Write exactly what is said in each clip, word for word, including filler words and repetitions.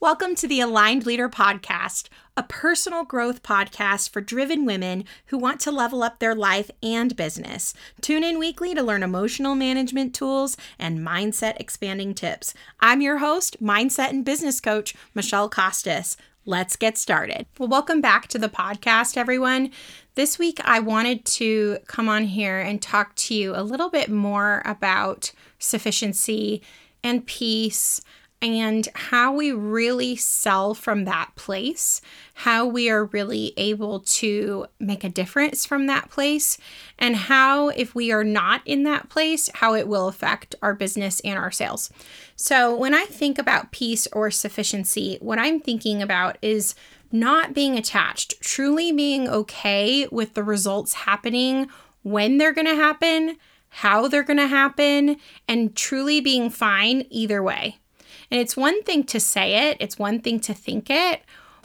Welcome to the Aligned Leader Podcast, a personal growth podcast for driven women who want to level up their life and business. Tune in weekly to learn emotional management tools and mindset expanding tips. I'm your host, mindset and business coach, Michelle Costas. Let's get started. Well, welcome back to the podcast, everyone. This week, I wanted to come on here and talk to you a little bit more about sufficiency and peace, and how we really sell from that place, how we are really able to make a difference from that place, and how, if we are not in that place, how it will affect our business and our sales. So when I think about peace or sufficiency, what I'm thinking about is not being attached, truly being okay with the results happening, when they're gonna happen, how they're gonna happen, and truly being fine either way. And it's one thing to say it, it's one thing to think it,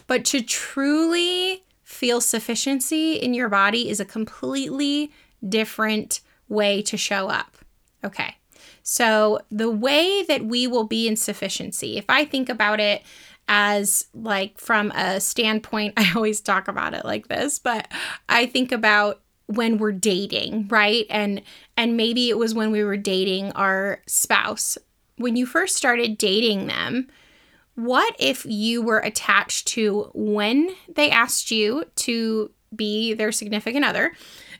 but to truly feel sufficiency in your body is a completely different way to show up. Okay, so the way that we will be in sufficiency, if I think about it as like from a standpoint, I always talk about it like this, but I think about when we're dating, right? And and maybe it was when we were dating our spouse. When you first started dating them, what if you were attached to when they asked you to be their significant other,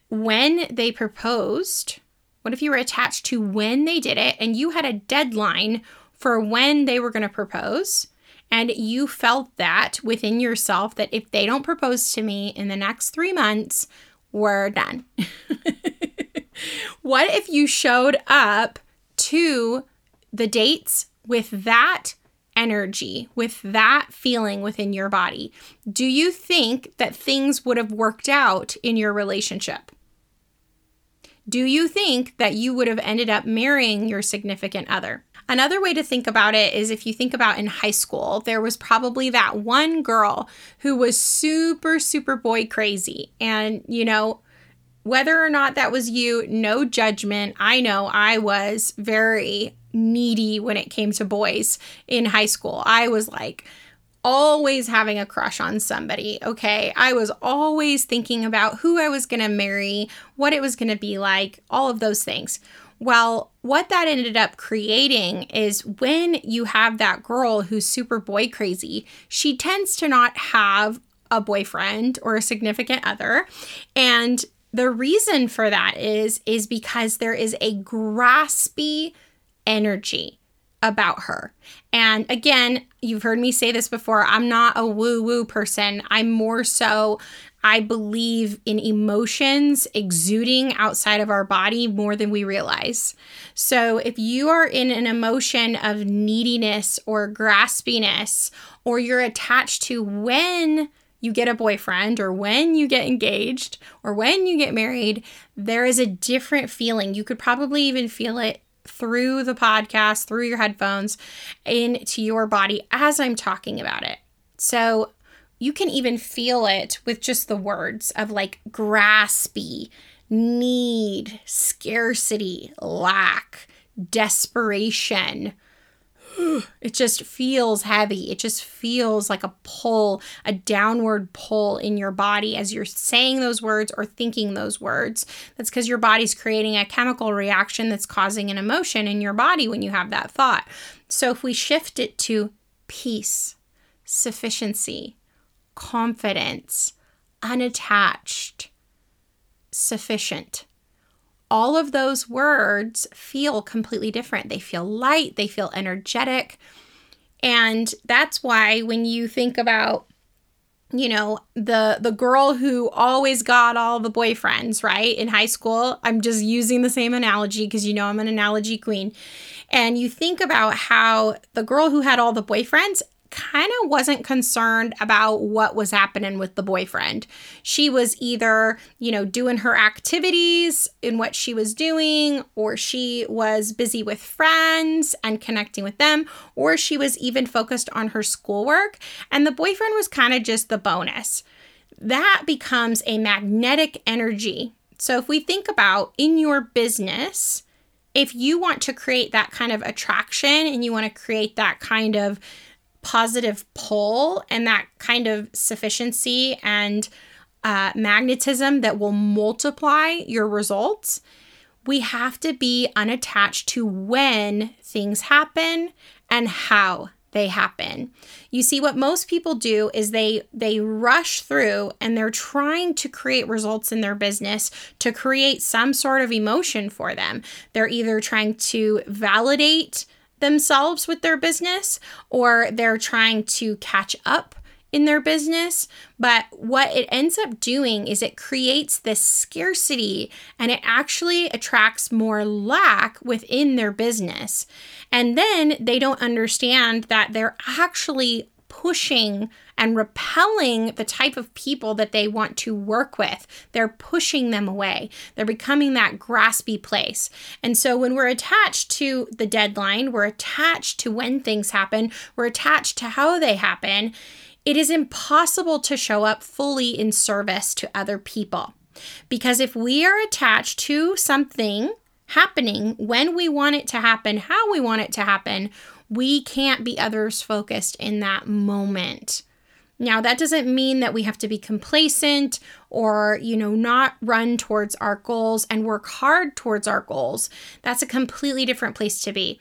when they proposed? What if you were attached to when they did it and you had a deadline for when they were going to propose, and you felt that within yourself that if they don't propose to me in the next three months, we're done. What if you showed up to the dates with that energy, with that feeling within your body? Do you think that things would have worked out in your relationship? Do you think that you would have ended up marrying your significant other? Another way to think about it is if you think about in high school, there was probably that one girl who was super, super boy crazy. And, you know, whether or not that was you, no judgment. I know I was very needy when it came to boys in high school. I was like always having a crush on somebody, okay? I was always thinking about who I was gonna marry, what it was gonna be like, all of those things. Well, what that ended up creating is when you have that girl who's super boy crazy, she tends to not have a boyfriend or a significant other. And the reason for that is, is because there is a graspy energy about her. And again, you've heard me say this before, I'm not a woo-woo person. I'm more so, I believe in emotions exuding outside of our body more than we realize. So if you are in an emotion of neediness or graspiness, or you're attached to when you get a boyfriend or when you get engaged or when you get married, there is a different feeling. You could probably even feel it through the podcast, through your headphones, into your body as I'm talking about it. So you can even feel it with just the words of like graspy, need, scarcity, lack, desperation. It just feels heavy. It just feels like a pull, a downward pull in your body as you're saying those words or thinking those words. That's because your body's creating a chemical reaction that's causing an emotion in your body when you have that thought. So if we shift it to peace, sufficiency, confidence, unattached, sufficient, all of those words feel completely different. They feel light, they feel energetic. And that's why when you think about, you know, the the girl who always got all the boyfriends, right, in high school, I'm just using the same analogy because you know I'm an analogy queen. And you think about how the girl who had all the boyfriends kind of wasn't concerned about what was happening with the boyfriend. She was either, you know, doing her activities in what she was doing, or she was busy with friends and connecting with them, or she was even focused on her schoolwork, and the boyfriend was kind of just the bonus. That becomes a magnetic energy. So if we think about in your business, if you want to create that kind of attraction and you want to create that kind of positive pull and that kind of sufficiency and uh, magnetism that will multiply your results, we have to be unattached to when things happen and how they happen. You see, what most people do is they they rush through and they're trying to create results in their business to create some sort of emotion for them. They're either trying to validate themselves with their business, or they're trying to catch up in their business. But what it ends up doing is it creates this scarcity, and it actually attracts more lack within their business. And then they don't understand that they're actually pushing and repelling the type of people that they want to work with. They're pushing them away. They're becoming that graspy place. And so when we're attached to the deadline, we're attached to when things happen, we're attached to how they happen, it is impossible to show up fully in service to other people. Because if we are attached to something happening when we want it to happen, how we want it to happen, we can't be others focused in that moment. Now, that doesn't mean that we have to be complacent or, you know, not run towards our goals and work hard towards our goals. That's a completely different place to be.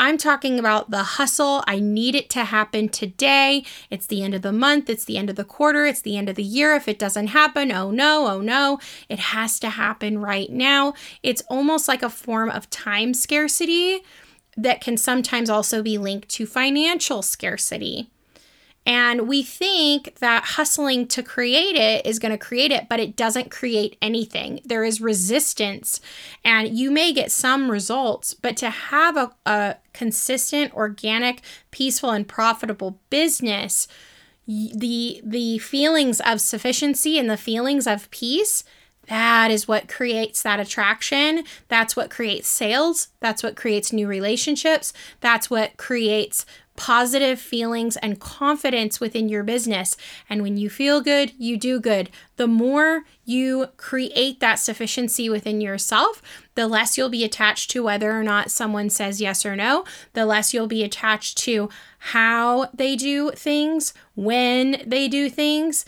I'm talking about the hustle. I need it to happen today. It's the end of the month. It's the end of the quarter. It's the end of the year. If it doesn't happen, oh no, oh no. It has to happen right now. It's almost like a form of time scarcity that can sometimes also be linked to financial scarcity. And we think that hustling to create it is going to create it, but it doesn't create anything. There is resistance, and you may get some results, but to have a, a consistent, organic, peaceful, and profitable business, the, the feelings of sufficiency and the feelings of peace, that is what creates that attraction. That's what creates sales. That's what creates new relationships. That's what creates positive feelings and confidence within your business. And when you feel good, you do good. The more you create that sufficiency within yourself, the less you'll be attached to whether or not someone says yes or no, the less you'll be attached to how they do things, when they do things.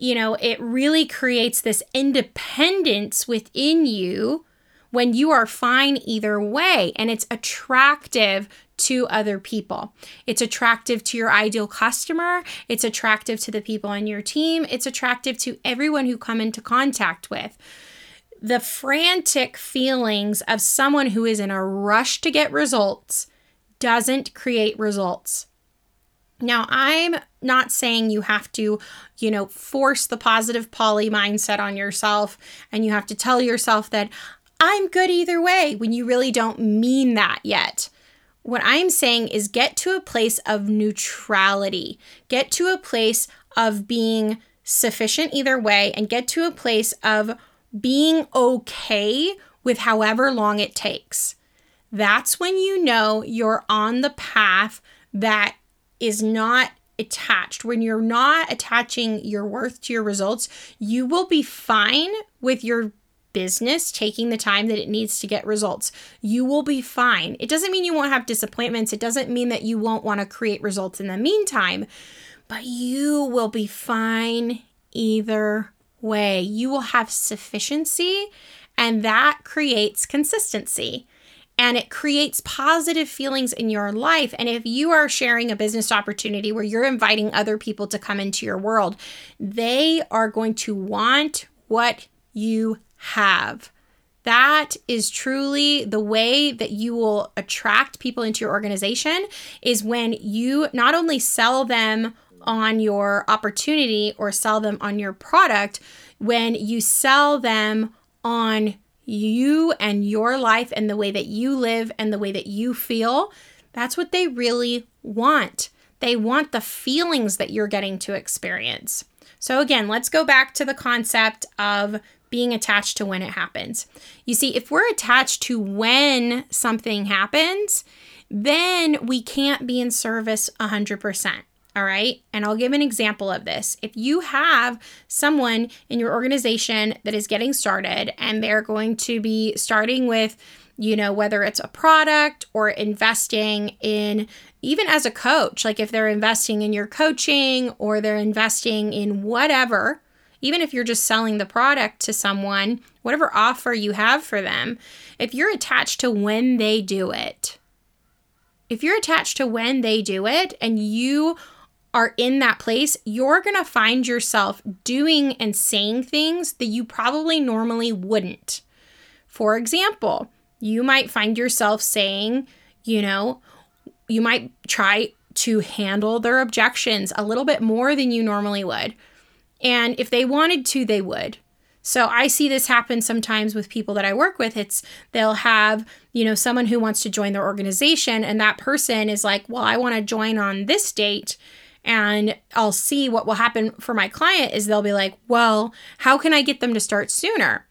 You know, it really creates this independence within you when you are fine either way, and it's attractive to other people. It's attractive to your ideal customer. It's attractive to the people on your team. It's attractive to everyone who come into contact with. The frantic feelings of someone who is in a rush to get results doesn't create results. Now, I'm not saying you have to, you know, force the positive poly mindset on yourself, and you have to tell yourself that I'm good either way when you really don't mean that yet. What I'm saying is get to a place of neutrality, get to a place of being sufficient either way, and get to a place of being okay with however long it takes. That's when you know you're on the path that is not attached. When you're not attaching your worth to your results, you will be fine with your business taking the time that it needs to get results. You will be fine. It doesn't mean you won't have disappointments. It doesn't mean that you won't want to create results in the meantime, but you will be fine either way. You will have sufficiency, and that creates consistency. And it creates positive feelings in your life. And if you are sharing a business opportunity where you're inviting other people to come into your world, they are going to want what you have. That is truly the way that you will attract people into your organization, is when you not only sell them on your opportunity or sell them on your product, when you sell them on you and your life and the way that you live and the way that you feel. That's what they really want. They want the feelings that you're getting to experience. So again, let's go back to the concept of being attached to when it happens. You see, if we're attached to when something happens, then we can't be in service one hundred percent. all right? And I'll give an example of this. If you have someone in your organization that is getting started and they're going to be starting with, you know, whether it's a product or investing in, even as a coach, like if they're investing in your coaching or they're investing in whatever, even if you're just selling the product to someone, whatever offer you have for them, if you're attached to when they do it, if you're attached to when they do it and you are in that place, you're going to find yourself doing and saying things that you probably normally wouldn't. For example, you might find yourself saying, you know, you might try to handle their objections a little bit more than you normally would. And if they wanted to, they would. So I see this happen sometimes with people that I work with. It's they'll have, you know, someone who wants to join their organization and that person is like, well, I want to join on this date. And I'll see what will happen for my client is they'll be like, well, how can I get them to start sooner?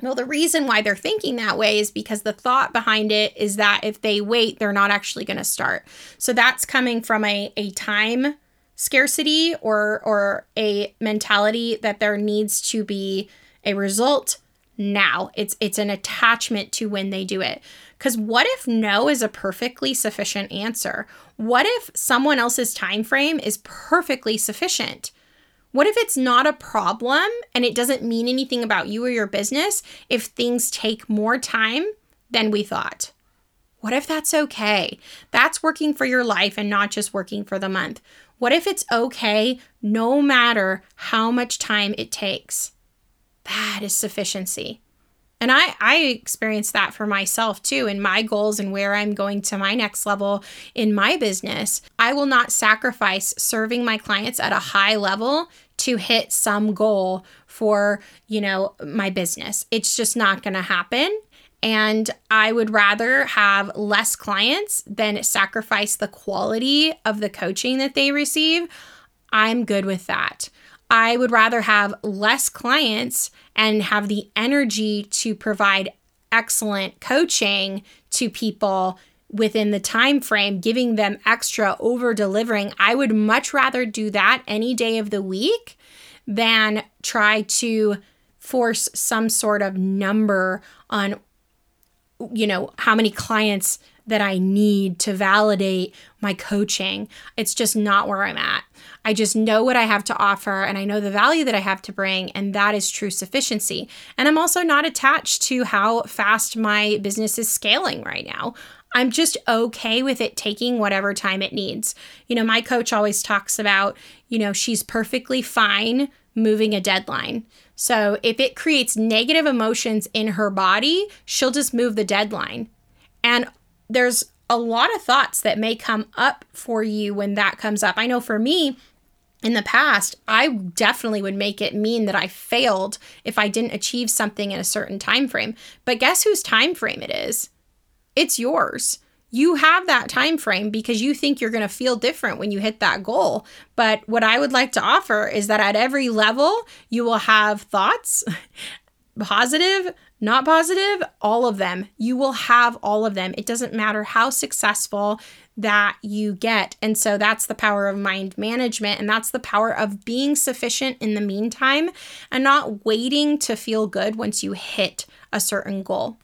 Well, the reason why they're thinking that way is because the thought behind it is that if they wait, they're not actually going to start. So that's coming from a, a time scarcity or or a mentality that there needs to be a result now. It's it's an attachment to when they do it. Because what if no is a perfectly sufficient answer? What if someone else's time frame is perfectly sufficient? What if it's not a problem and it doesn't mean anything about you or your business if things take more time than we thought? What if that's okay? That's working for your life and not just working for the month. What if it's okay no matter how much time it takes? That is sufficiency. And I, I experienced that for myself too in my goals and where I'm going to my next level in my business. I will not sacrifice serving my clients at a high level to hit some goal for, you know, my business. It's just not going to happen. And I would rather have less clients than sacrifice the quality of the coaching that they receive. I'm good with that. I would rather have less clients and have the energy to provide excellent coaching to people within the time frame, giving them extra, over-delivering. I would much rather do that any day of the week than try to force some sort of number on, you know, how many clients that I need to validate my coaching. It's just not where I'm at. I just know what I have to offer and I know the value that I have to bring, and that is true sufficiency. And I'm also not attached to how fast my business is scaling right now. I'm just okay with it taking whatever time it needs. You know, my coach always talks about, you know, she's perfectly fine moving a deadline. So if it creates negative emotions in her body, she'll just move the deadline. And there's a lot of thoughts that may come up for you when that comes up. I know for me, in the past, I definitely would make it mean that I failed if I didn't achieve something in a certain time frame. But guess whose time frame it is? It's yours. You have that time frame because you think you're going to feel different when you hit that goal. But what I would like to offer is that at every level, you will have thoughts, positive, not positive, all of them. You will have all of them. It doesn't matter how successful that you get. And so that's the power of mind management. And that's the power of being sufficient in the meantime and not waiting to feel good once you hit a certain goal.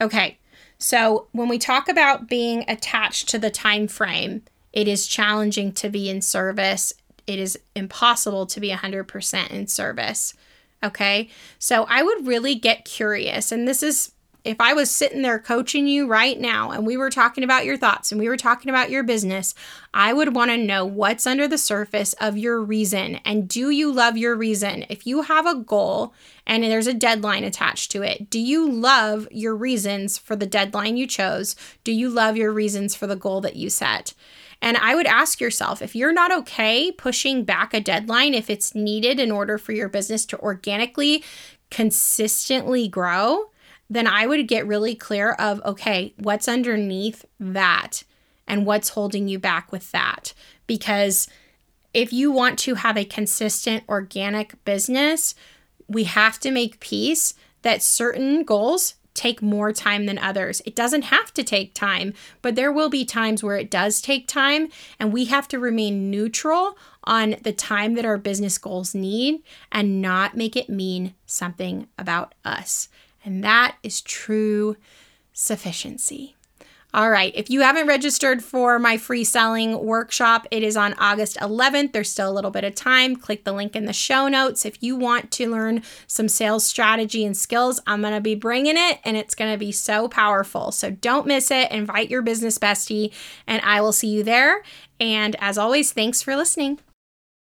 Okay. So when we talk about being attached to the time frame, it is challenging to be in service. It is impossible to be one hundred percent in service. Okay, so I would really get curious. And this is, if I was sitting there coaching you right now and we were talking about your thoughts and we were talking about your business, I would want to know what's under the surface of your reason. And do you love your reason? If you have a goal and there's a deadline attached to it, do you love your reasons for the deadline you chose? Do you love your reasons for the goal that you set? And I would ask yourself, if you're not okay pushing back a deadline, if it's needed in order for your business to organically, consistently grow, then I would get really clear of, okay, what's underneath that and what's holding you back with that? Because if you want to have a consistent, organic business, we have to make peace that certain goals take more time than others. It doesn't have to take time, but there will be times where it does take time, and we have to remain neutral on the time that our business goals need and not make it mean something about us. And that is true sufficiency. All right, if you haven't registered for my free selling workshop, it is on August eleventh. There's still a little bit of time. Click the link in the show notes. If you want to learn some sales strategy and skills, I'm going to be bringing it, and it's going to be so powerful. So don't miss it. Invite your business bestie, and I will see you there. And as always, thanks for listening.